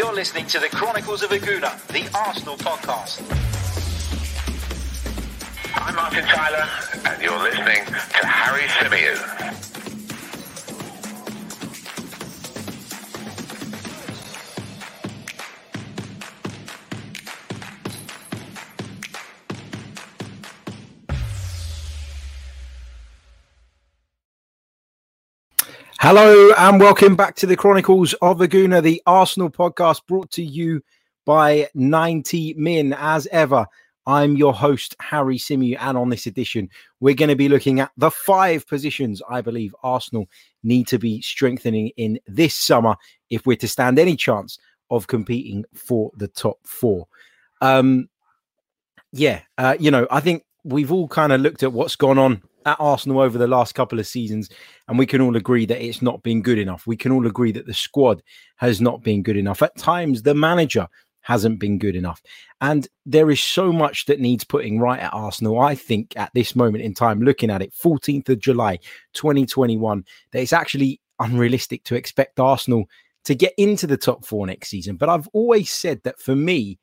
You're listening to the Chronicles of a Gooner, the Arsenal podcast. I'm Martin Tyler, and you're listening to Harry Symeou. Hello and welcome back to the Chronicles of a Gooner, the Arsenal podcast brought to you by 90 Min. As ever, I'm your host, Harry Symeou, and on this edition, we're going to be looking at the five positions I believe Arsenal need to be strengthening in this summer if we're to stand any chance of competing for the top four. I think we've all kind of looked at what's gone on at Arsenal over the last couple of seasons, and we can all agree that it's not been good enough. We can all agree that the squad has not been good enough. At times, the manager hasn't been good enough. And there is so much that needs putting right at Arsenal, I think, at this moment in time, looking at it, 14th of July, 2021, that it's actually unrealistic to expect Arsenal to get into the top four next season. But I've always said that for me,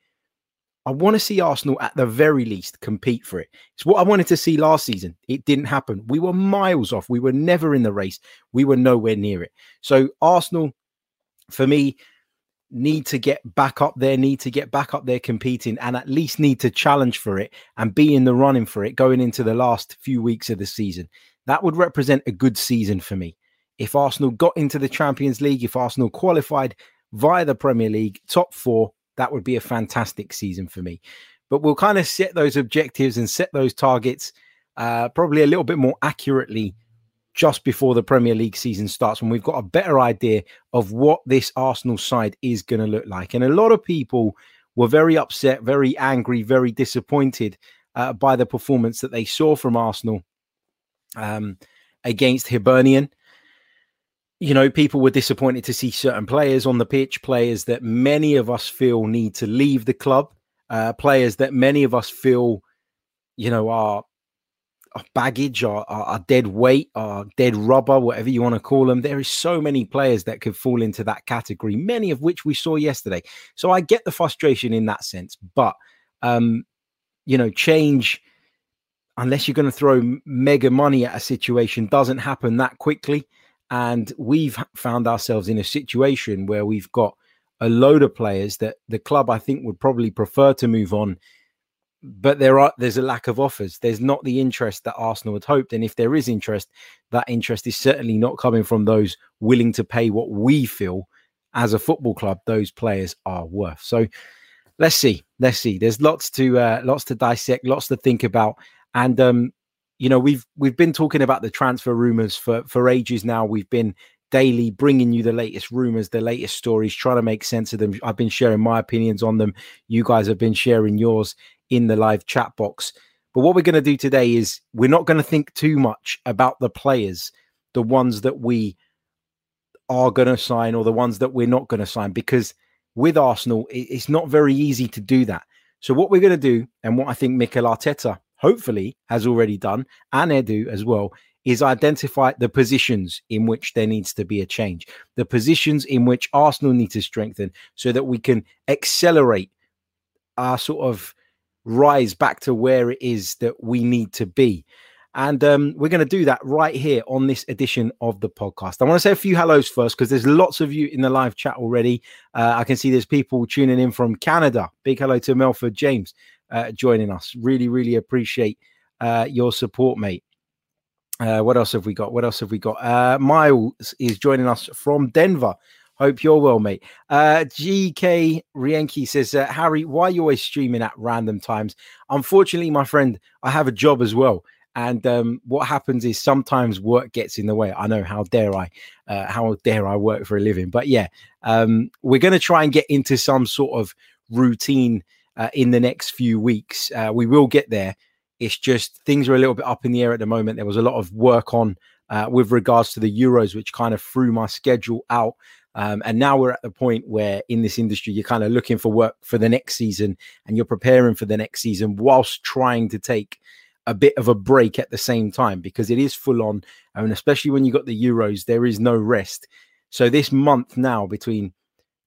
I want to see Arsenal at the very least compete for it. It's what I wanted to see last season. It didn't happen. We were miles off. We were never in the race. We were nowhere near it. So Arsenal, for me, need to get back up there, competing, and at least need to challenge for it and be in the running for it going into the last few weeks of the season. That would represent a good season for me. If Arsenal got into the Champions League, if Arsenal qualified via the Premier League, top four, that would be a fantastic season for me. But we'll kind of set those objectives and set those targets probably a little bit more accurately just before the Premier League season starts, when we've got a better idea of what this Arsenal side is going to look like. And a lot of people were very upset, very angry, very disappointed by the performance that they saw from Arsenal against Hibernian. You know, people were disappointed to see certain players on the pitch, players that many of us feel need to leave the club, players that many of us feel, you know, are baggage, are dead weight, are dead rubber, whatever you want to call them. There is so many players that could fall into that category, many of which we saw yesterday. So I get the frustration in that sense. But, change, unless you're going to throw mega money at a situation, doesn't happen that quickly. And we've found ourselves in a situation where we've got a load of players that the club, I think, would probably prefer to move on. But there's a lack of offers. There's not the interest that Arsenal had hoped. And if there is interest, that interest is certainly not coming from those willing to pay what we feel as a football club those players are worth. So let's see. There's lots to dissect, lots to think about. And, we've been talking about the transfer rumours for ages now. We've been daily bringing you the latest rumours, the latest stories, trying to make sense of them. I've been sharing my opinions on them. You guys have been sharing yours in the live chat box. But what we're going to do today is we're not going to think too much about the players, the ones that we are going to sign or the ones that we're not going to sign, because with Arsenal, it's not very easy to do that. So what we're going to do, and what I think Mikel Arteta hopefully has already done, and Edu as well, is identify the positions in which there needs to be a change, the positions in which Arsenal need to strengthen so that we can accelerate our sort of rise back to where it is that we need to be. And we're going to do that right here on this edition of the podcast. I want to say a few hellos first, because there's lots of you in the live chat already. I can see there's people tuning in from Canada. Big hello to Melford James. Joining us. Really, really appreciate your support, mate. What else have we got? Miles is joining us from Denver. Hope you're well, mate. GK Rienke says, Harry, why are you always streaming at random times? Unfortunately, my friend, I have a job as well. And what happens is sometimes work gets in the way. I know, how dare I work for a living? But yeah, we're going to try and get into some sort of routine in the next few weeks. We will get there. It's just things are a little bit up in the air at the moment. There was a lot of work on with regards to the Euros, which kind of threw my schedule out. And now we're at the point where in this industry, you're kind of looking for work for the next season and you're preparing for the next season whilst trying to take a bit of a break at the same time, because it is full on. And especially when you got the Euros, there is no rest. So this month now between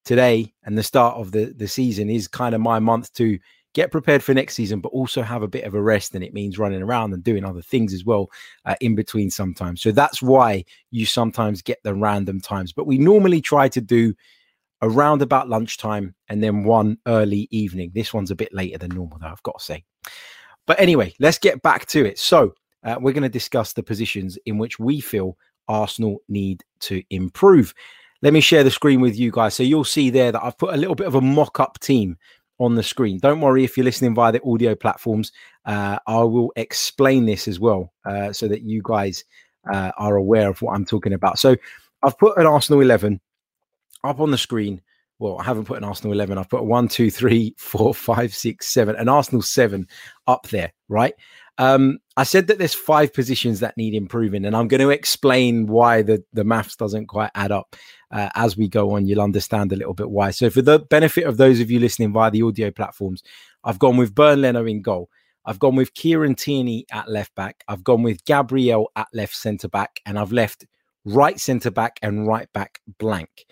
today and the start of the season is kind of my month to get prepared for next season, but also have a bit of a rest. And it means running around and doing other things as well in between sometimes. So that's why you sometimes get the random times. But we normally try to do around about lunchtime and then one early evening. This one's a bit later than normal, though, I've got to say. But anyway, let's get back to it. So we're going to discuss the positions in which we feel Arsenal need to improve. Let me share the screen with you guys. So you'll see there that I've put a little bit of a mock-up team on the screen. Don't worry if you're listening via the audio platforms. I will explain this as well so that you guys are aware of what I'm talking about. So I've put an Arsenal 11 up on the screen. Well, I haven't put an Arsenal 11. I've put 1, 2, 3, 4, 5, 6, 7, an Arsenal 7 up there, right? I said that there's five positions that need improving, and I'm going to explain why the maths doesn't quite add up as we go on. You'll understand a little bit why. So for the benefit of those of you listening via the audio platforms, I've gone with Bernd Leno in goal. I've gone with Kieran Tierney at left back. I've gone with Gabriel at left centre back, and I've left right centre back and right back blank.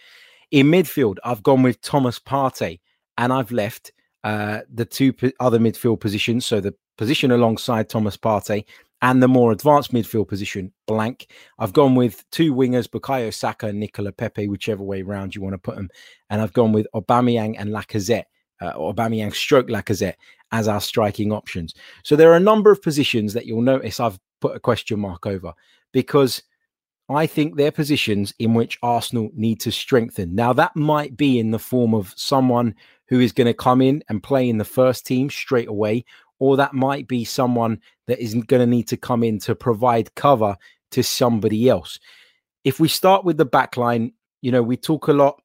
In midfield, I've gone with Thomas Partey, and I've left the two other midfield positions, so the position alongside Thomas Partey and the more advanced midfield position blank. I've gone with two wingers, Bukayo Saka and Nicolas Pepe, whichever way round you want to put them. And I've gone with Aubameyang and Lacazette, Aubameyang stroke Lacazette as our striking options. So there are a number of positions that you'll notice I've put a question mark over, because I think they're positions in which Arsenal need to strengthen. Now, that might be in the form of someone who is going to come in and play in the first team straight away, or that might be someone that isn't going to need to come in to provide cover to somebody else. If we start with the back line, you know, we talk a lot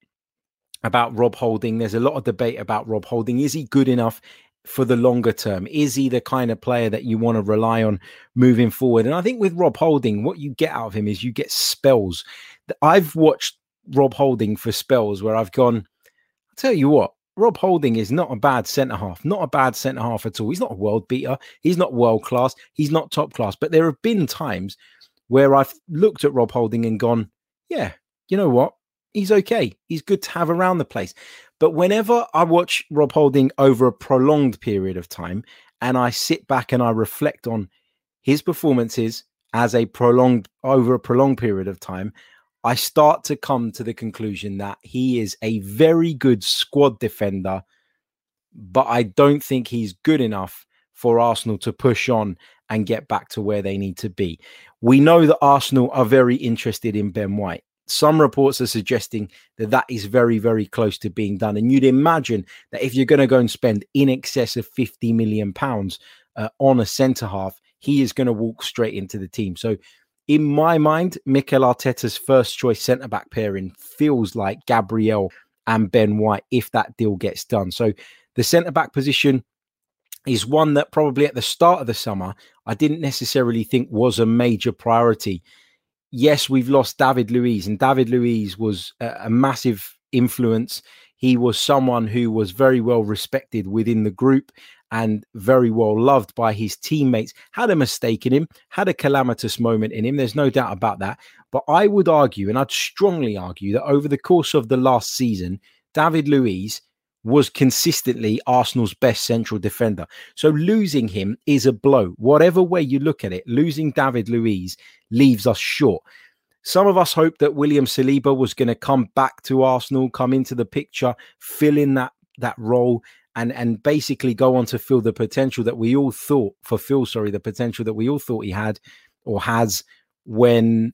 about Rob Holding. There's a lot of debate about Rob Holding. Is he good enough for the longer term? Is he the kind of player that you want to rely on moving forward? And I think with Rob Holding, what you get out of him is you get spells. I've watched Rob Holding for spells where I've gone, I'll tell you what, Rob Holding is not a bad centre-half, not a bad centre-half at all. He's not a world beater. He's not world-class. He's not top-class. But there have been times where I've looked at Rob Holding and gone, yeah, you know what? He's okay. He's good to have around the place. But whenever I watch Rob Holding over a prolonged period of time and I sit back and I reflect on his performances as a prolonged over a prolonged period of time, I start to come to the conclusion that he is a very good squad defender, but I don't think he's good enough for Arsenal to push on and get back to where they need to be. We know that Arsenal are very interested in Ben White. Some reports are suggesting that that is very, very close to being done. And you'd imagine that if you're going to go and spend in excess of £50 million on a centre-half, he is going to walk straight into the team. So in my mind, Mikel Arteta's first-choice centre-back pairing feels like Gabriel and Ben White if that deal gets done. So the centre-back position is one that probably at the start of the summer, I didn't necessarily think was a major priority. Yes, we've lost David Luiz, and David Luiz was a massive influence. He was someone who was very well respected within the group and very well loved by his teammates, had a mistake in him, had a calamitous moment in him. There's no doubt about that. But I would argue, and I'd strongly argue, that over the course of the last season, David Luiz was consistently Arsenal's best central defender. So losing him is a blow. Whatever way you look at it, losing David Luiz leaves us short. Some of us hoped that William Saliba was going to come back to Arsenal, come into the picture, fill in that role, and basically go on to fill the potential that we all thought the potential that we all thought he had or has when,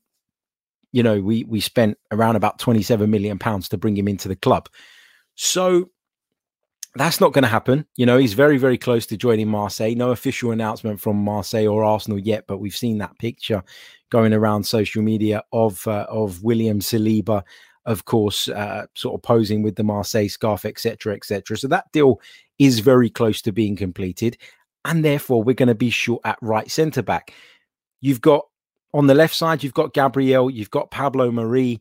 you know, we spent around about £27 million to bring him into the club. So that's not going to happen. You know, he's very, very close to joining Marseille. No official announcement from Marseille or Arsenal yet, but we've seen that picture going around social media of William Saliba, of course, sort of posing with the Marseille scarf, etc., etc. So that deal is very close to being completed, and therefore we're going to be short at right centre back. You've got on the left side, you've got Gabriel, you've got Pablo Mari,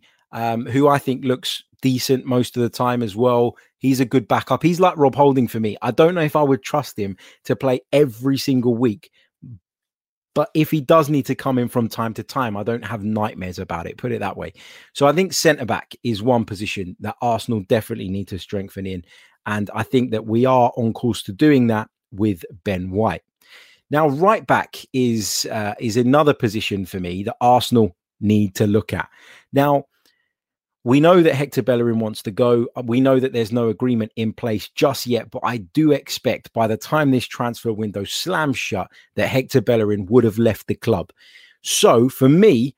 who I think looks decent most of the time as well. He's a good backup. He's like Rob Holding for me. I don't know if I would trust him to play every single week, But if he does need to come in from time to time, I don't have nightmares about it, put it that way. So I think centre-back is one position that Arsenal definitely need to strengthen in. And I think that we are on course to doing that with Ben White. Now, right back is another position for me that Arsenal need to look at. Now, we know that Hector Bellerin wants to go. We know that there's no agreement in place just yet, but I do expect by the time this transfer window slams shut that Hector Bellerin would have left the club. So for me,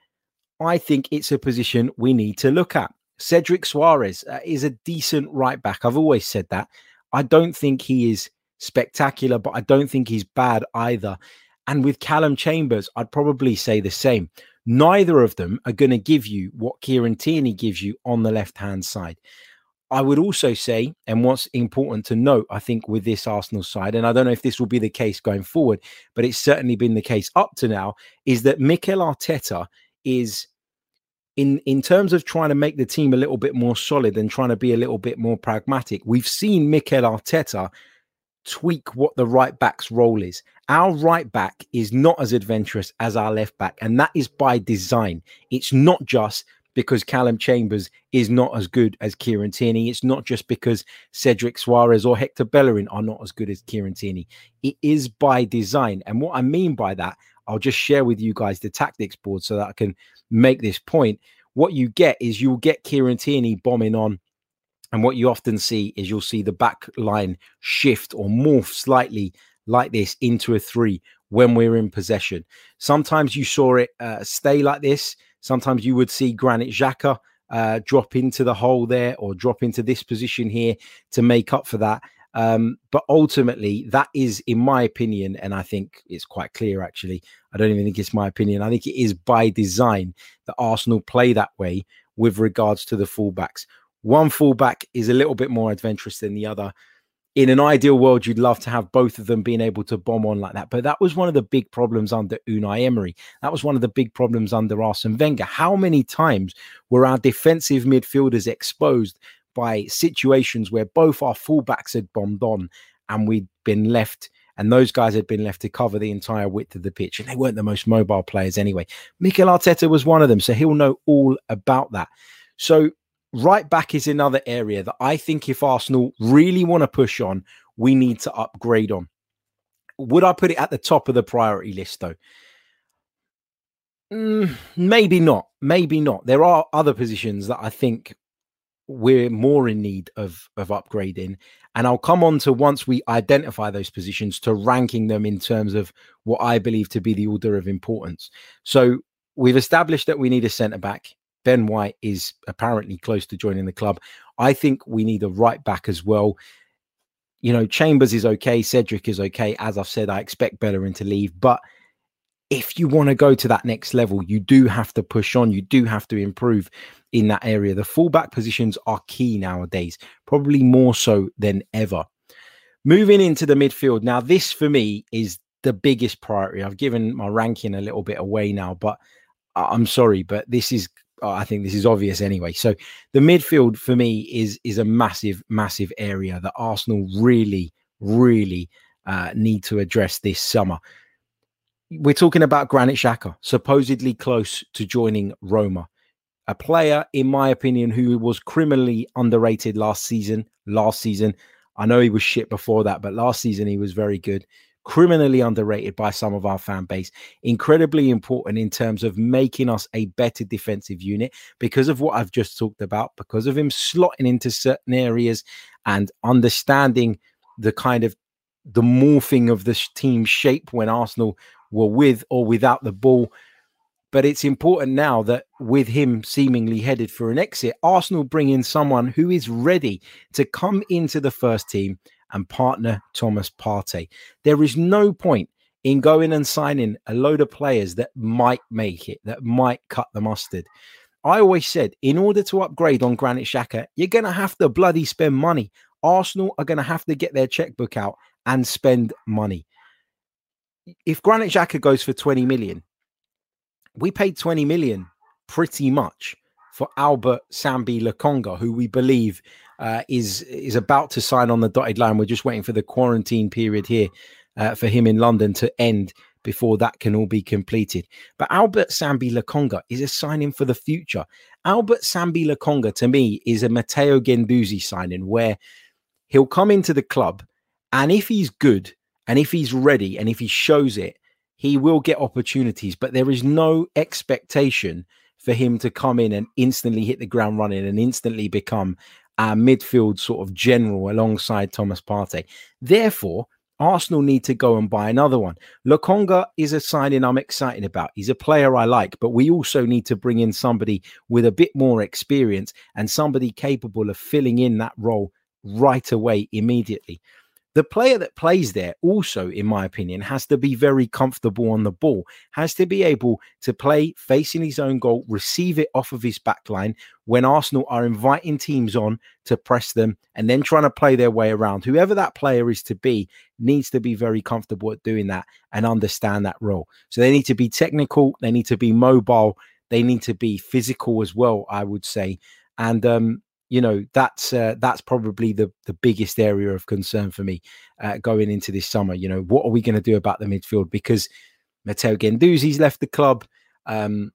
I think it's a position we need to look at. Cedric Soares is a decent right back. I've always said that. I don't think he is spectacular, but I don't think he's bad either. And with Callum Chambers, I'd probably say the same. Neither of them are going to give you what Kieran Tierney gives you on the left-hand side. I would also say, and what's important to note, I think, with this Arsenal side, and I don't know if this will be the case going forward, but it's certainly been the case up to now, is that Mikel Arteta is, in terms of trying to make the team a little bit more solid and trying to be a little bit more pragmatic, we've seen Mikel Arteta tweak what the right back's role is. Our right back is not as adventurous as our left back, and that is by design. It's not just because Callum Chambers is not as good as Kieran Tierney. It's not just because Cedric Soares or Hector Bellerin are not as good as Kieran Tierney. It is by design. And what I mean by that, I'll just share with you guys the tactics board so that I can make this point. What you get is you'll get Kieran Tierney bombing on, and what you often see is you'll see the back line shift or morph slightly like this into a three when we're in possession. Sometimes you saw it stay like this. Sometimes you would see Granit Xhaka drop into the hole there or drop into this position here to make up for that. But ultimately, that is, in my opinion, and I think it's quite clear, actually. I don't even think it's my opinion. I think it is by design that Arsenal play that way with regards to the fullbacks. One fullback is a little bit more adventurous than the other. In an ideal world, you'd love to have both of them being able to bomb on like that. But that was one of the big problems under Unai Emery. That was one of the big problems under Arsene Wenger. How many times were our defensive midfielders exposed by situations where both our fullbacks had bombed on and we'd been left, and those guys had been left to cover the entire width of the pitch, and they weren't the most mobile players anyway. Mikel Arteta was one of them, so he'll know all about that. So right back is another area that I think if Arsenal really want to push on, we need to upgrade on. Would I put it at the top of the priority list, though? Maybe not. Maybe not. There are other positions that I think we're more in need of upgrading. And I'll come on to, once we identify those positions, to ranking them in terms of what I believe to be the order of importance. So we've established that we need a centre-back. Ben White is apparently close to joining the club. I think we need a right back as well. You know, Chambers is okay. Cedric is okay. As I've said, I expect Bellerin to leave. But if you want to go to that next level, you do have to push on. You do have to improve in that area. The fullback positions are key nowadays, probably more so than ever. Moving into the midfield. Now, this for me is the biggest priority. I've given my ranking a little bit away now, but I'm sorry, but this is... I think this is obvious anyway. So the midfield for me is a massive, massive area that Arsenal really, really need to address this summer. We're talking about Granit Xhaka, supposedly close to joining Roma. A player, in my opinion, who was criminally underrated last season. I know he was shit before that, but last season he was very good. Criminally underrated by some of our fan base, incredibly important in terms of making us a better defensive unit because of what I've just talked about, because of him slotting into certain areas and understanding the kind of the morphing of the team shape when Arsenal were with or without the ball. But it's important now that with him seemingly headed for an exit, Arsenal bring in someone who is ready to come into the first team and partner Thomas Partey. There is no point in going and signing a load of players that might make it, that might cut the mustard. I always said, in order to upgrade on Granit Xhaka, you're going to have to bloody spend money. Arsenal are going to have to get their checkbook out and spend money. If Granit Xhaka goes for 20 million, we paid 20 million pretty much for Albert Sambi Lokonga, who we believe is about to sign on the dotted line. We're just waiting for the quarantine period here for him in London to end before that can all be completed. But Albert Sambi Lokonga is a signing for the future. Albert Sambi Lokonga, to me, is a Matteo Guendouzi signing where he'll come into the club, and if he's good, and if he's ready, and if he shows it, he will get opportunities. But there is no expectation for him to come in and instantly hit the ground running and instantly become our midfield sort of general alongside Thomas Partey. Therefore, Arsenal need to go and buy another one. Lokonga is a signing I'm excited about. He's a player I like, but we also need to bring in somebody with a bit more experience and somebody capable of filling in that role right away, immediately. The player that plays there also, in my opinion, has to be very comfortable on the ball, has to be able to play facing his own goal, receive it off of his backline when Arsenal are inviting teams on to press them and then trying to play their way around. Whoever that player is to be needs to be very comfortable at doing that and understand that role. So they need to be technical, they need to be mobile, they need to be physical as well, I would say. And, you know, that's probably the biggest area of concern for me going into this summer. You know, what are we going to do about the midfield? Because Matteo Guendouzi's left the club. Dani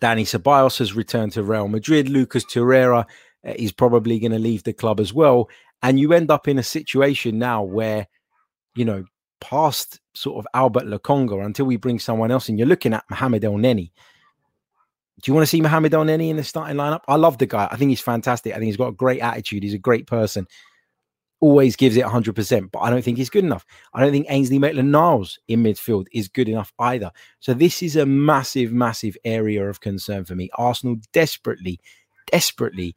Ceballos has returned to Real Madrid. Lucas Torreira is probably going to leave the club as well. And you end up in a situation now where, you know, past sort of Albert Lokonga, until we bring someone else in, you're looking at Mohamed Elneny. Do you want to see Mohamed Elneny in the starting lineup? I love the guy. I think he's fantastic. I think he's got a great attitude. He's a great person. Always gives it 100%, but I don't think he's good enough. I don't think Ainsley Maitland-Niles in midfield is good enough either. So this is a massive, massive area of concern for me. Arsenal desperately, desperately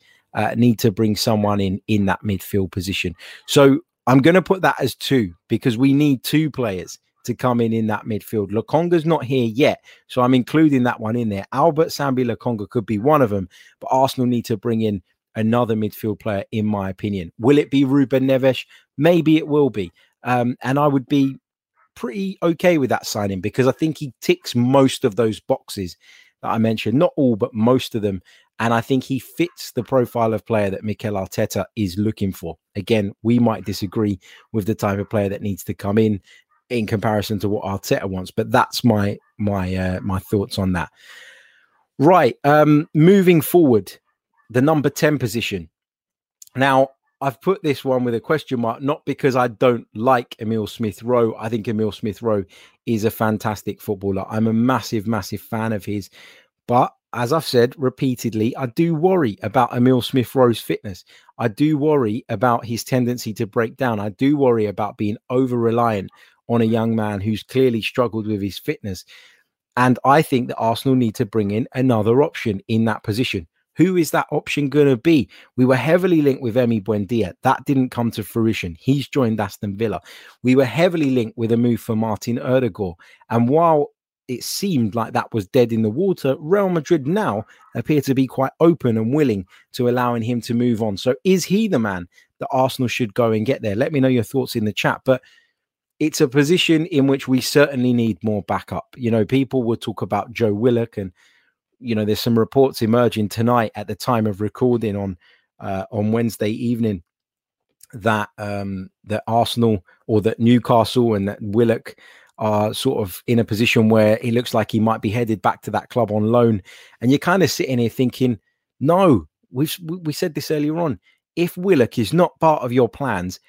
need to bring someone in that midfield position. So I'm going to put that as 2 because we need 2 players to come in that midfield. Lokonga's not here yet, so I'm including that one in there. Albert Sambi Lokonga could be one of them, but Arsenal need to bring in another midfield player, in my opinion. Will it be Ruben Neves? Maybe it will be. And I would be pretty okay with that signing because I think he ticks most of those boxes that I mentioned. Not all, but most of them. And I think he fits the profile of player that Mikel Arteta is looking for. Again, we might disagree with the type of player that needs to come in comparison to what Arteta wants, but that's my thoughts on that. Right, moving forward, the number 10 position. Now, I've put this one with a question mark, not because I don't like Emile Smith-Rowe. I think Emile Smith-Rowe is a fantastic footballer. I'm a massive, massive fan of his, but as I've said repeatedly, I do worry about Emile Smith-Rowe's fitness. I do worry about his tendency to break down. I do worry about being over-reliant on a young man who's clearly struggled with his fitness. And I think that Arsenal need to bring in another option in that position. Who is that option going to be? We were heavily linked with Emi Buendia. That didn't come to fruition. He's joined Aston Villa. We were heavily linked with a move for Martin Ødegaard. And while it seemed like that was dead in the water, Real Madrid now appear to be quite open and willing to allowing him to move on. So is he the man that Arsenal should go and get there? Let me know your thoughts in the chat. But it's a position in which we certainly need more backup. You know, people will talk about Joe Willock and, you know, there's some reports emerging tonight at the time of recording on Wednesday evening that that Arsenal or that Newcastle and that Willock are sort of in a position where it looks like he might be headed back to that club on loan. And you're kind of sitting here thinking, no, we said this earlier on. If Willock is not part of your plans,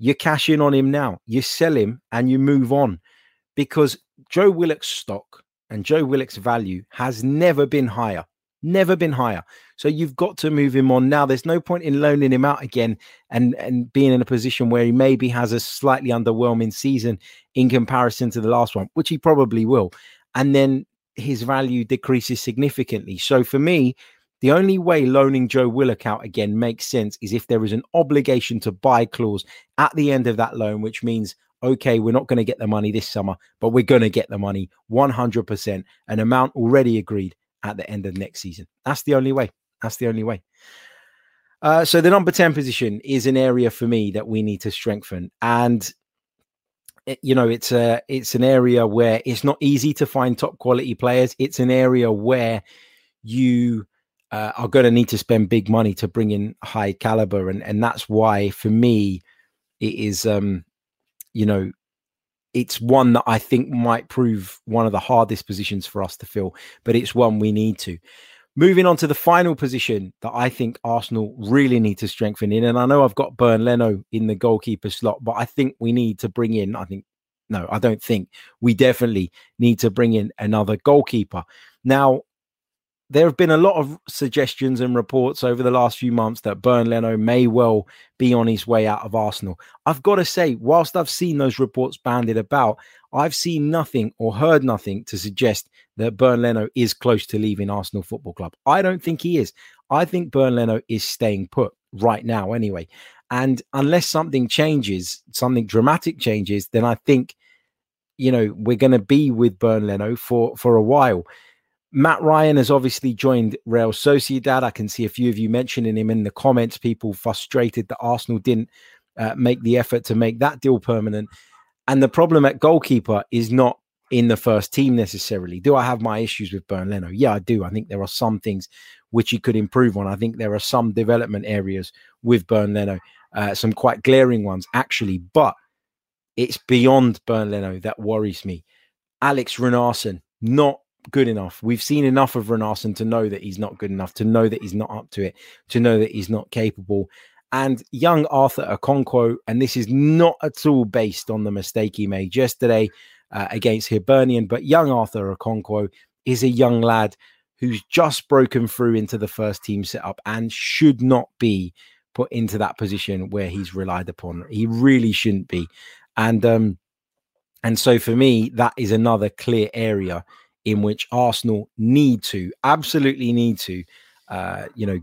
you cash in on him now. You sell him and you move on because Joe Willock's stock and Joe Willock's value has never been higher, never been higher. So you've got to move him on now. There's no point in loaning him out again and being in a position where he maybe has a slightly underwhelming season in comparison to the last one, which he probably will. And then his value decreases significantly. So for me, the only way loaning Joe Willock out again makes sense is if there is an obligation to buy clause at the end of that loan, which means, okay, we're not going to get the money this summer, but we're going to get the money 100%, an amount already agreed at the end of next season. That's the only way. That's the only way. So the number 10 position is an area for me that we need to strengthen. And you know, it's an area where it's not easy to find top quality players. It's an area where you are going to need to spend big money to bring in high caliber. And that's why, for me, it is, you know, it's one that I think might prove one of the hardest positions for us to fill, but it's one we need to. Moving on to the final position that I think Arsenal really need to strengthen in. And I know I've got Bernd Leno in the goalkeeper slot, but I think we need to bring in, we definitely need to bring in another goalkeeper. Now, there have been a lot of suggestions and reports over the last few months that Bernd Leno may well be on his way out of Arsenal. I've got to say, whilst I've seen those reports banded about, I've seen nothing or heard nothing to suggest that Bernd Leno is close to leaving Arsenal Football Club. I don't think he is. I think Bernd Leno is staying put right now anyway. And unless something changes, something dramatic changes, then I think, we're going to be with Bernd Leno for a while. Matt Ryan has obviously joined Real Sociedad. I can see a few of you mentioning him in the comments, people frustrated that Arsenal didn't make the effort to make that deal permanent. And the problem at goalkeeper is not in the first team necessarily. Do I have my issues with Bernd Leno? Yeah, I do. I think there are some things which he could improve on. I think there are some development areas with Bernd Leno, some quite glaring ones actually, but it's beyond Bernd Leno that worries me. Alex Runarsson, not good enough. We've seen enough of Runarsson to know that he's not good enough, to know that he's not up to it, to know that he's not capable. And young Arthur Okonkwo, and this is not at all based on the mistake he made yesterday against Hibernian, but young Arthur Okonkwo is a young lad who's just broken through into the first team setup and should not be put into that position where he's relied upon. He really shouldn't be. And so for me, that is another clear area in which Arsenal absolutely need to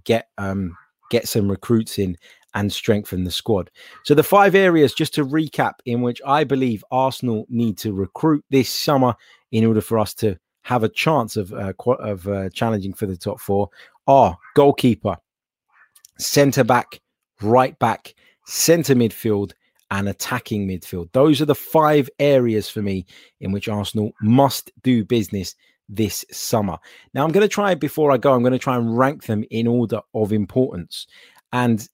get some recruits in and strengthen the squad. So the five areas, just to recap, in which I believe Arsenal need to recruit this summer in order for us to have a chance of challenging for the top four, are goalkeeper, centre-back, right-back, centre-midfield, and attacking midfield. Those are the five areas for me in which Arsenal must do business this summer. Now, I'm going to try and rank them in order of importance. And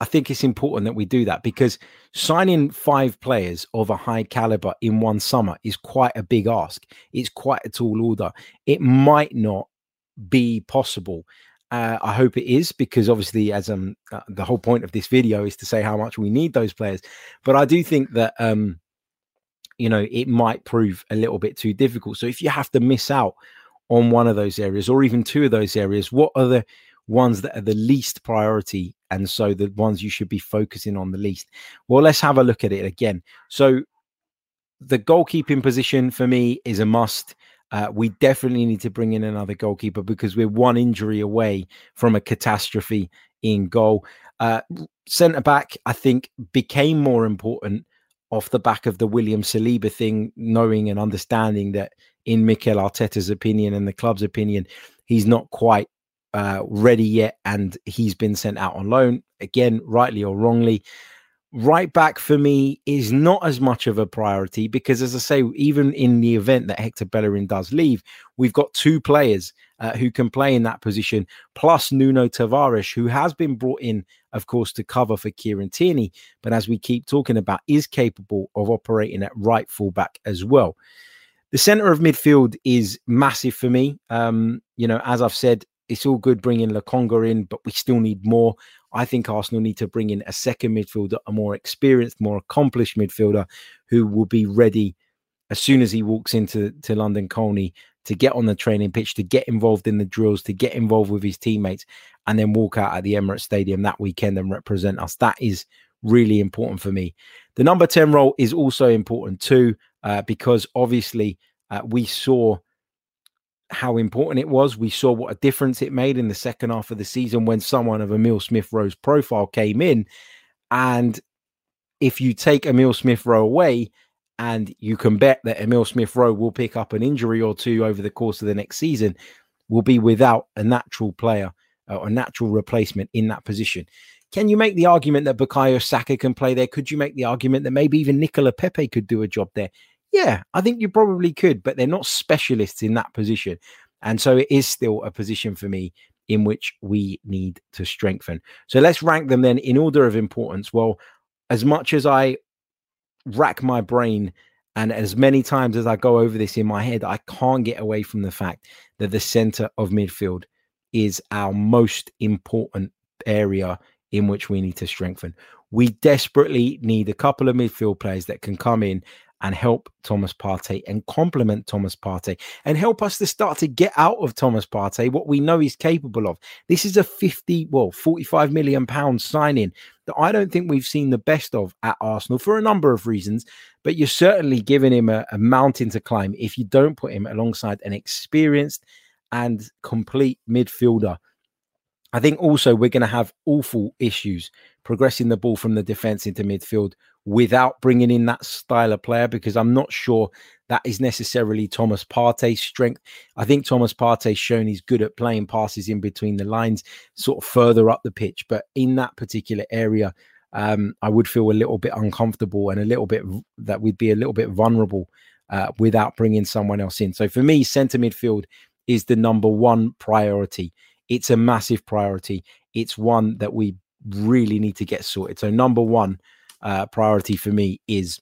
I think it's important that we do that, because signing five players of a high caliber in one summer is quite a big ask. It's quite a tall order. It might not be possible. I hope it is, because obviously, as the whole point of this video is to say how much we need those players. But I do think that, it might prove a little bit too difficult. So if you have to miss out on one of those areas, or even two of those areas, what are the ones that are the least priority? And so the ones you should be focusing on the least. Well, let's have a look at it again. So the goalkeeping position for me is a must. We definitely need to bring in another goalkeeper, because we're one injury away from a catastrophe in goal. Centre-back, I think, became more important off the back of the William Saliba thing, knowing and understanding that in Mikel Arteta's opinion and the club's opinion, he's not quite ready yet, and he's been sent out on loan, again, rightly or wrongly. Right back for me is not as much of a priority, because, as I say, even in the event that Hector Bellerin does leave, we've got two players who can play in that position, plus Nuno Tavares, who has been brought in, of course, to cover for Kieran Tierney, but as we keep talking about, is capable of operating at right fullback as well. The centre of midfield is massive for me. As I've said, it's all good bringing Lokonga in, but we still need more. I think Arsenal need to bring in a second midfielder, a more experienced, more accomplished midfielder who will be ready as soon as he walks into London Colney to get on the training pitch, to get involved in the drills, to get involved with his teammates, and then walk out at the Emirates Stadium that weekend and represent us. That is really important for me. The number 10 role is also important too, because obviously we saw how important it was. We saw what a difference it made in the second half of the season when someone of Emile Smith-Rowe's profile came in. And if you take Emile Smith-Rowe away, and you can bet that Emile Smith-Rowe will pick up an injury or two over the course of the next season, will be without a natural player or a natural replacement in that position. Can you make the argument that Bukayo Saka can play there? Could you make the argument that maybe even Nicolas Pepe could do a job there? Yeah, I think you probably could, but they're not specialists in that position. And so it is still a position for me in which we need to strengthen. So let's rank them then in order of importance. Well, as much as I rack my brain And as many times as I go over this in my head, I can't get away from the fact that the center of midfield is our most important area in which we need to strengthen. We desperately need a couple of midfield players that can come in and help Thomas Partey and complement Thomas Partey and help us to start to get out of Thomas Partey what we know he's capable of. This is a 45 million pound signing that I don't think we've seen the best of at Arsenal for a number of reasons, but you're certainly giving him a mountain to climb if you don't put him alongside an experienced and complete midfielder. I think also we're going to have awful issues progressing the ball from the defence into midfield without bringing in that style of player, because I'm not sure that is necessarily Thomas Partey's strength. I think Thomas Partey's shown he's good at playing passes in between the lines, sort of further up the pitch. But in that particular area, I would feel a little bit uncomfortable and a little bit that we'd be a little bit vulnerable without bringing someone else in. So for me, centre midfield is the number one priority. It's a massive priority. It's one that we really need to get sorted. So number one priority for me is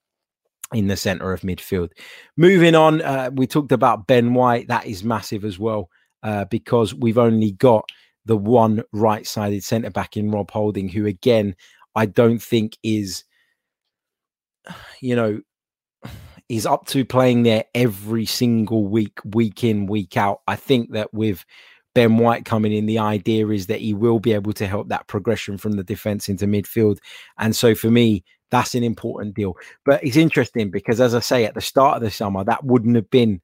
in the center of midfield. Moving on, we talked about Ben White. That is massive as well, because we've only got the one right-sided center back in Rob Holding, who again, I don't think is up to playing there every single week, week in, week out. I think that with Ben White coming in, the idea is that he will be able to help that progression from the defense into midfield. And so for me, that's an important deal. But it's interesting because, as I say, at the start of the summer, that wouldn't have been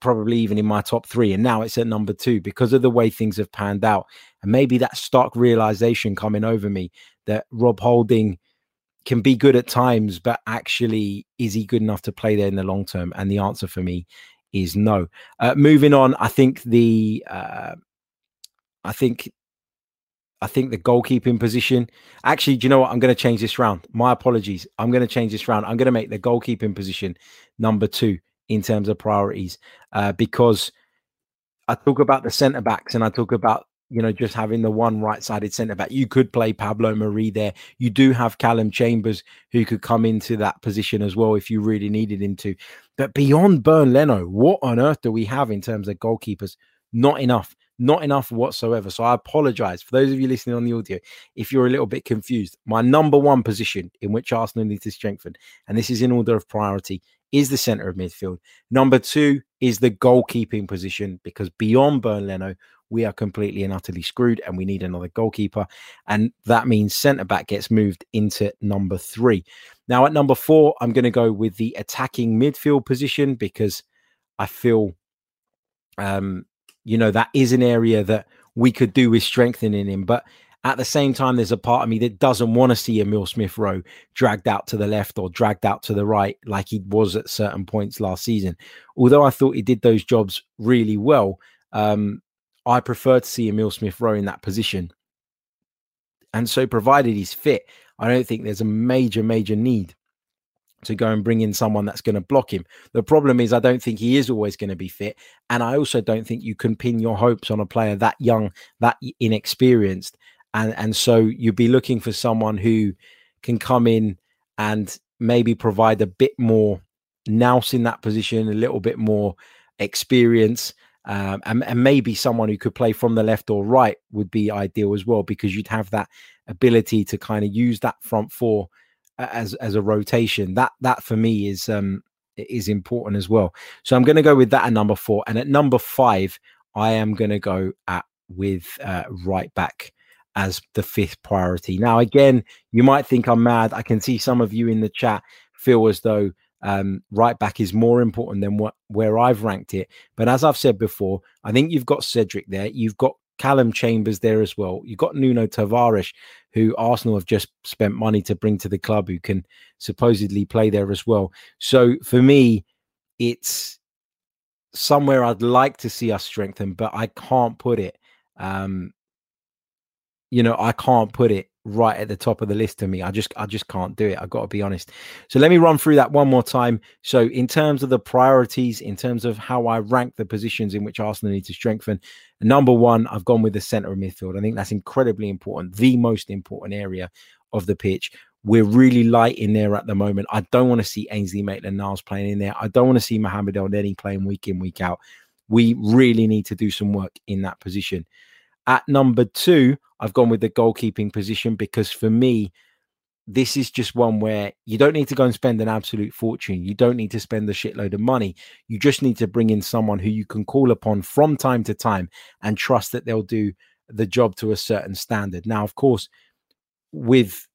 probably even in my top three. And now it's at number two because of the way things have panned out. And maybe that stark realization coming over me that Rob Holding can be good at times, but actually, is he good enough to play there in the long term? And the answer for me is no. Moving on, I think the goalkeeping position. Actually, do you know what? I'm going to change this round. My apologies. I'm going to change this round. I'm going to make the goalkeeping position number two in terms of priorities, because I talk about the centre backs and I talk about, just having the one right-sided centre-back. You could play Pablo Mari there. You do have Callum Chambers, who could come into that position as well if you really needed him to. But beyond Bernd Leno, what on earth do we have in terms of goalkeepers? Not enough. Not enough whatsoever. So I apologise. For those of you listening on the audio, if you're a little bit confused, my number one position in which Arsenal need to strengthen, and this is in order of priority, is the centre of midfield. Number two is the goalkeeping position, because beyond Bernd Leno, we are completely and utterly screwed and we need another goalkeeper. And that means centre-back gets moved into number three. Now at number four, I'm going to go with the attacking midfield position, because I feel, that is an area that we could do with strengthening him. But at the same time, there's a part of me that doesn't want to see Emile Smith-Rowe dragged out to the left or dragged out to the right like he was at certain points last season. Although I thought he did those jobs really well, I prefer to see Emile Smith-Rowe in that position. And so provided he's fit, I don't think there's a major, major need to go and bring in someone that's going to block him. The problem is I don't think he is always going to be fit. And I also don't think you can pin your hopes on a player that young, that inexperienced. And so you'd be looking for someone who can come in and maybe provide a bit more nous in that position, a little bit more experience. And maybe someone who could play from the left or right would be ideal as well, because you'd have that ability to kind of use that front four as a rotation. That for me is important as well. So I'm going to go with that at number four. And at number five, I am going to go with right back as the fifth priority. Now, again, you might think I'm mad. I can see some of you in the chat feel as though right back is more important than where I've ranked it. But as I've said before, I think you've got Cedric there. You've got Callum Chambers there as well. You've got Nuno Tavares, who Arsenal have just spent money to bring to the club, who can supposedly play there as well. So for me, it's somewhere I'd like to see us strengthen, but I can't put it. I can't put it right at the top of the list to me. I just can't do it. I've got to be honest. So let me run through that one more time. So in terms of the priorities, in terms of how I rank the positions in which Arsenal need to strengthen, number one, I've gone with the centre of midfield. I think that's incredibly important, the most important area of the pitch. We're really light in there at the moment. I don't want to see Ainsley Maitland-Niles playing in there. I don't want to see Mohamed Elneny playing week in, week out. We really need to do some work in that position. At number two, I've gone with the goalkeeping position because for me, this is just one where you don't need to go and spend an absolute fortune. You don't need to spend a shitload of money. You just need to bring in someone who you can call upon from time to time and trust that they'll do the job to a certain standard. Now, of course, with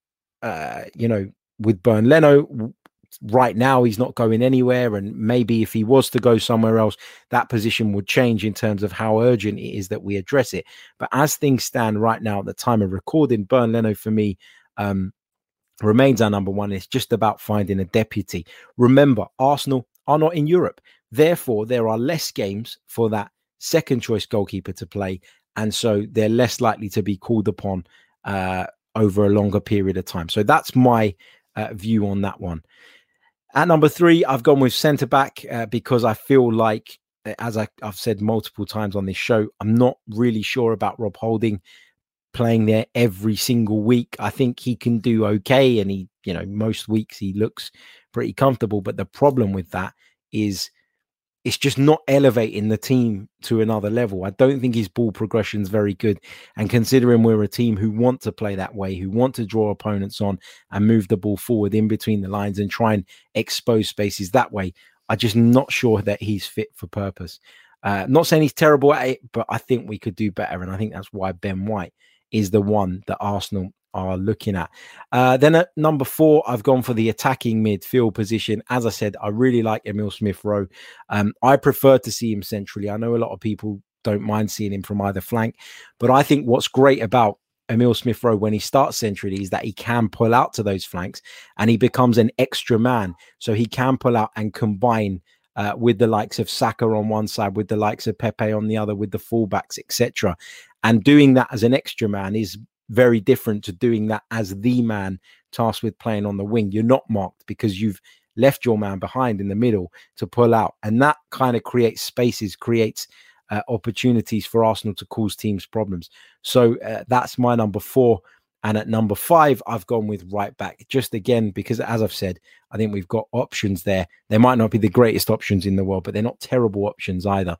Bernd Leno, right now he's not going anywhere, and maybe if he was to go somewhere else, that position would change in terms of how urgent it is that we address it. But as things stand right now at the time of recording, Bernd Leno for me remains our number one. It's just about finding a deputy. Remember, Arsenal are not in Europe. Therefore, there are less games for that second choice goalkeeper to play, and so they're less likely to be called upon over a longer period of time. So that's my view on that one. At number three, I've gone with centre-back because I feel like, as I've said multiple times on this show, I'm not really sure about Rob Holding playing there every single week. I think he can do okay, and most weeks he looks pretty comfortable. But the problem with that is it's just not elevating the team to another level. I don't think his ball progression is very good. And considering we're a team who want to play that way, who want to draw opponents on and move the ball forward in between the lines and try and expose spaces that way, I'm just not sure that he's fit for purpose. Not saying he's terrible at it, but I think we could do better. And I think that's why Ben White is the one that Arsenal are looking at. Then at number four, I've gone for the attacking midfield position. As I said, I really like Emile Smith-Rowe. I prefer to see him centrally. I know a lot of people don't mind seeing him from either flank, but I think what's great about Emile Smith-Rowe when he starts centrally is that he can pull out to those flanks and he becomes an extra man. So he can pull out and combine with the likes of Saka on one side, with the likes of Pepe on the other, with the fullbacks, etc. And doing that as an extra man is very different to doing that as the man tasked with playing on the wing. You're not marked because you've left your man behind in the middle to pull out. And that kind of creates spaces, creates opportunities for Arsenal to cause teams problems. So that's my number four. And at number five, I've gone with right back. Just again, because as I've said, I think we've got options there. They might not be the greatest options in the world, but they're not terrible options either.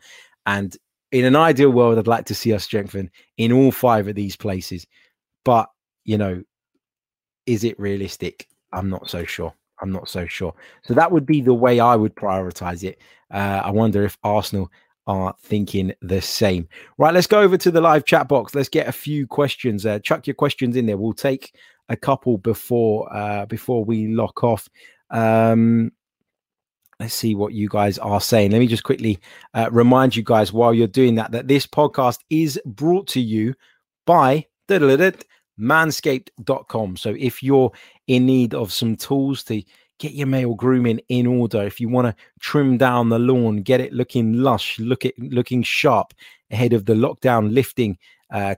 And in an ideal world, I'd like to see us strengthen in all five of these places. But, is it realistic? I'm not so sure. So that would be the way I would prioritize it. I wonder if Arsenal are thinking the same. Right, let's go over to the live chat box. Let's get a few questions. Chuck your questions in there. We'll take a couple before we lock off. Let's see what you guys are saying. Let me just quickly remind you guys while you're doing that this podcast is brought to you by manscaped.com. So if you're in need of some tools to get your male grooming in order, if you want to trim down the lawn, get it looking lush, looking sharp ahead of the lockdown lifting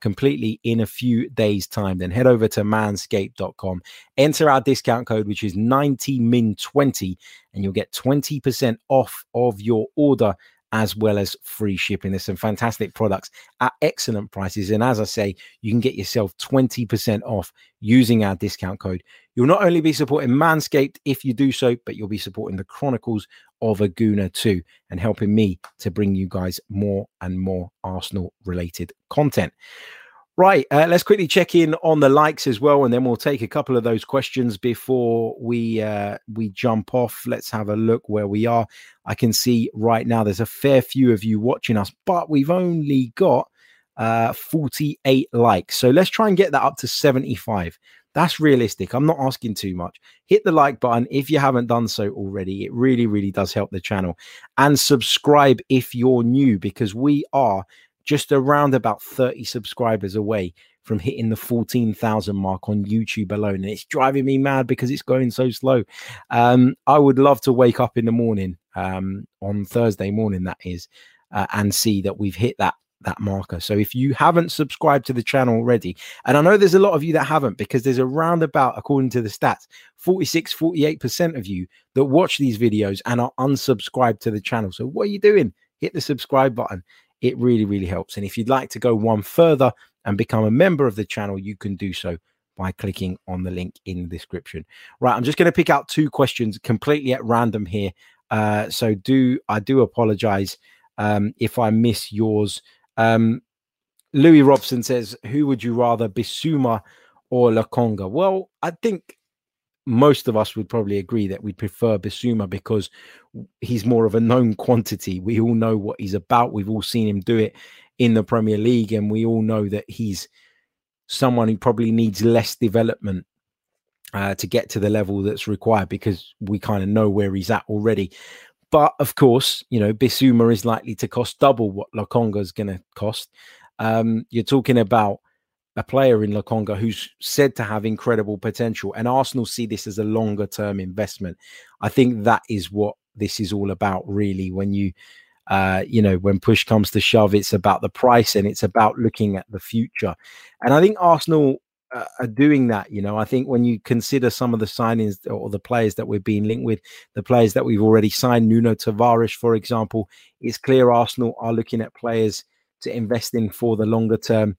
completely in a few days' time, then head over to manscaped.com. Enter our discount code, which is 90min20, and you'll get 20% off of your order, as well as free shipping. There's some fantastic products at excellent prices. And as I say, you can get yourself 20% off using our discount code. You'll not only be supporting Manscaped if you do so, but you'll be supporting the Chronicles of a Gooner too, and helping me to bring you guys more and more Arsenal-related content. Right, let's quickly check in on the likes as well, and then we'll take a couple of those questions before we jump off. Let's have a look where we are. I can see right now there's a fair few of you watching us, but we've only got 48 likes. So let's try and get that up to 75. That's realistic. I'm not asking too much. Hit the like button if you haven't done so already. It really, really does help the channel. And subscribe if you're new, because we are just around about 30 subscribers away from hitting the 14,000 mark on YouTube alone. And it's driving me mad because it's going so slow. I would love to wake up in the morning, on Thursday morning, that is, and see that we've hit that marker. So if you haven't subscribed to the channel already, and I know there's a lot of you that haven't, because there's around about, according to the stats, 48% of you that watch these videos and are unsubscribed to the channel. So what are you doing? Hit the subscribe button. It really, really helps. And if you'd like to go one further and become a member of the channel, you can do so by clicking on the link in the description. Right, I'm just going to pick out two questions completely at random here. So I do apologize if I miss yours. Louis Robson says, who would you rather, Bissouma or Lokonga? Well, I think most of us would probably agree that we'd prefer Bissouma because he's more of a known quantity. We all know what he's about. We've all seen him do it in the Premier League, and we all know that he's someone who probably needs less development to get to the level that's required, because we kind of know where he's at already. But of course, you know, Bissouma is likely to cost double what Lokonga is going to cost. You're talking about a player in Lokonga who's said to have incredible potential, and Arsenal see this as a longer term investment. I think that is what this is all about, really. When you, you know, when push comes to shove, it's about the price and it's about looking at the future. And I think Arsenal are doing that. You know, I think when you consider some of the signings or the players that we're being linked with, the players that we've already signed, Nuno Tavares, for example, it's clear Arsenal are looking at players to invest in for the longer term.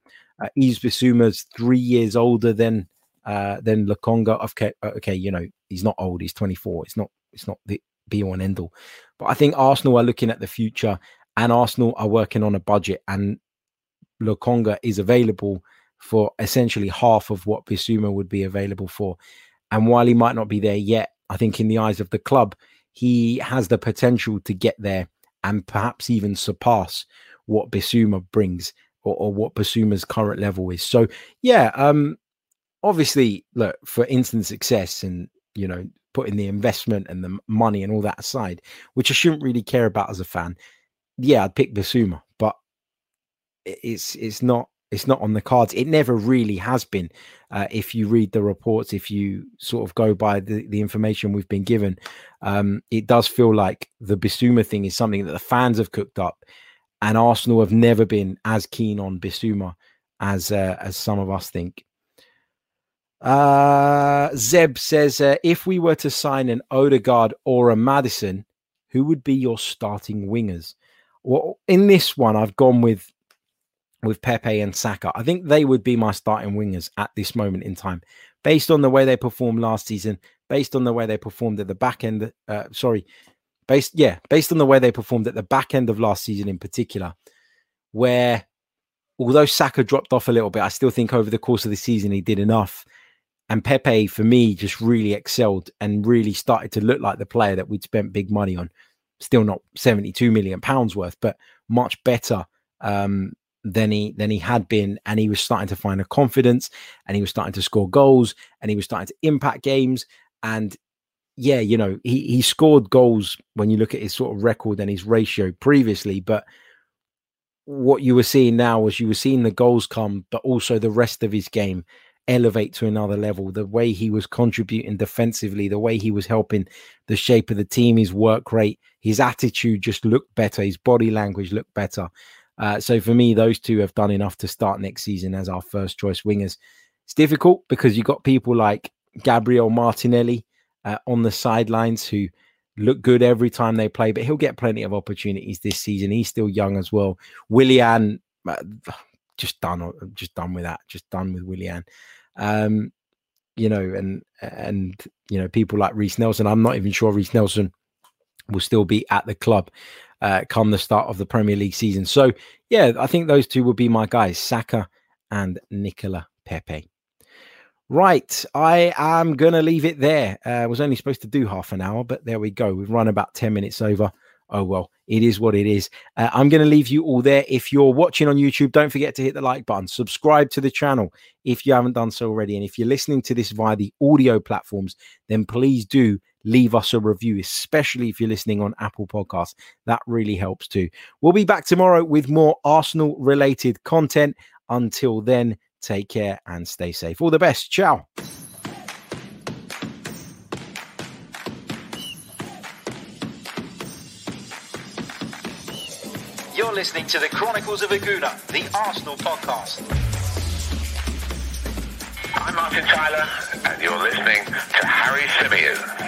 Yves Bissouma's 3 years older than Lokonga. Okay, you know, he's not old, he's 24. It's not the be-all and end-all. But I think Arsenal are looking at the future, and Arsenal are working on a budget, and Lokonga is available for essentially half of what Bissouma would be available for. And while he might not be there yet, I think in the eyes of the club, he has the potential to get there and perhaps even surpass what Bissouma brings, or what Bissouma's current level is. So, yeah, obviously, look, for instant success and, you know, putting the investment and the money and all that aside, which I shouldn't really care about as a fan, yeah, I'd pick Bissouma, but it's not on the cards. It never really has been. If you read the reports, if you sort of go by the information we've been given, it does feel like the Bissouma thing is something that the fans have cooked up. And Arsenal have never been as keen on Bissouma as some of us think. Zeb says, if we were to sign an Odegaard or a Maddison, who would be your starting wingers? Well, in this one, I've gone with Pepe and Saka. I think they would be my starting wingers at this moment in time, based on the way they performed last season, based on the way they performed at the back end. Based on the way they performed at the back end of last season in particular, where although Saka dropped off a little bit, I still think over the course of the season he did enough. And Pepe, for me, just really excelled and really started to look like the player that we'd spent big money on. Still not £72 million worth, but much better than he had been. And he was starting to find a confidence, and he was starting to score goals, and he was starting to impact games. And yeah, you know, he scored goals when you look at his sort of record and his ratio previously. But what you were seeing now was you were seeing the goals come, but also the rest of his game elevate to another level. The way he was contributing defensively, the way he was helping the shape of the team, his work rate, his attitude just looked better. His body language looked better. So for me, those two have done enough to start next season as our first choice wingers. It's difficult because you've got people like Gabriel, Martinelli, on the sidelines, who look good every time they play, but he'll get plenty of opportunities this season. He's still young as well. Willian, just done with Willian. You know, and you know, people like Reece Nelson. I'm not even sure Reece Nelson will still be at the club come the start of the Premier League season. So yeah, I think those two would be my guys, Saka and Nicola Pepe. Right, I am going to leave it there. I was only supposed to do half an hour, but there we go. We've run about 10 minutes over. Oh, well, it is what it is. I'm going to leave you all there. If you're watching on YouTube, don't forget to hit the like button. Subscribe to the channel if you haven't done so already. And if you're listening to this via the audio platforms, then please do leave us a review, especially if you're listening on Apple Podcasts. That really helps too. We'll be back tomorrow with more Arsenal-related content. Until then, take care and stay safe. All the best. Ciao. You're listening to the Chronicles of a Gooner, the Arsenal podcast. I'm Martin Tyler, and you're listening to Harry Symeou.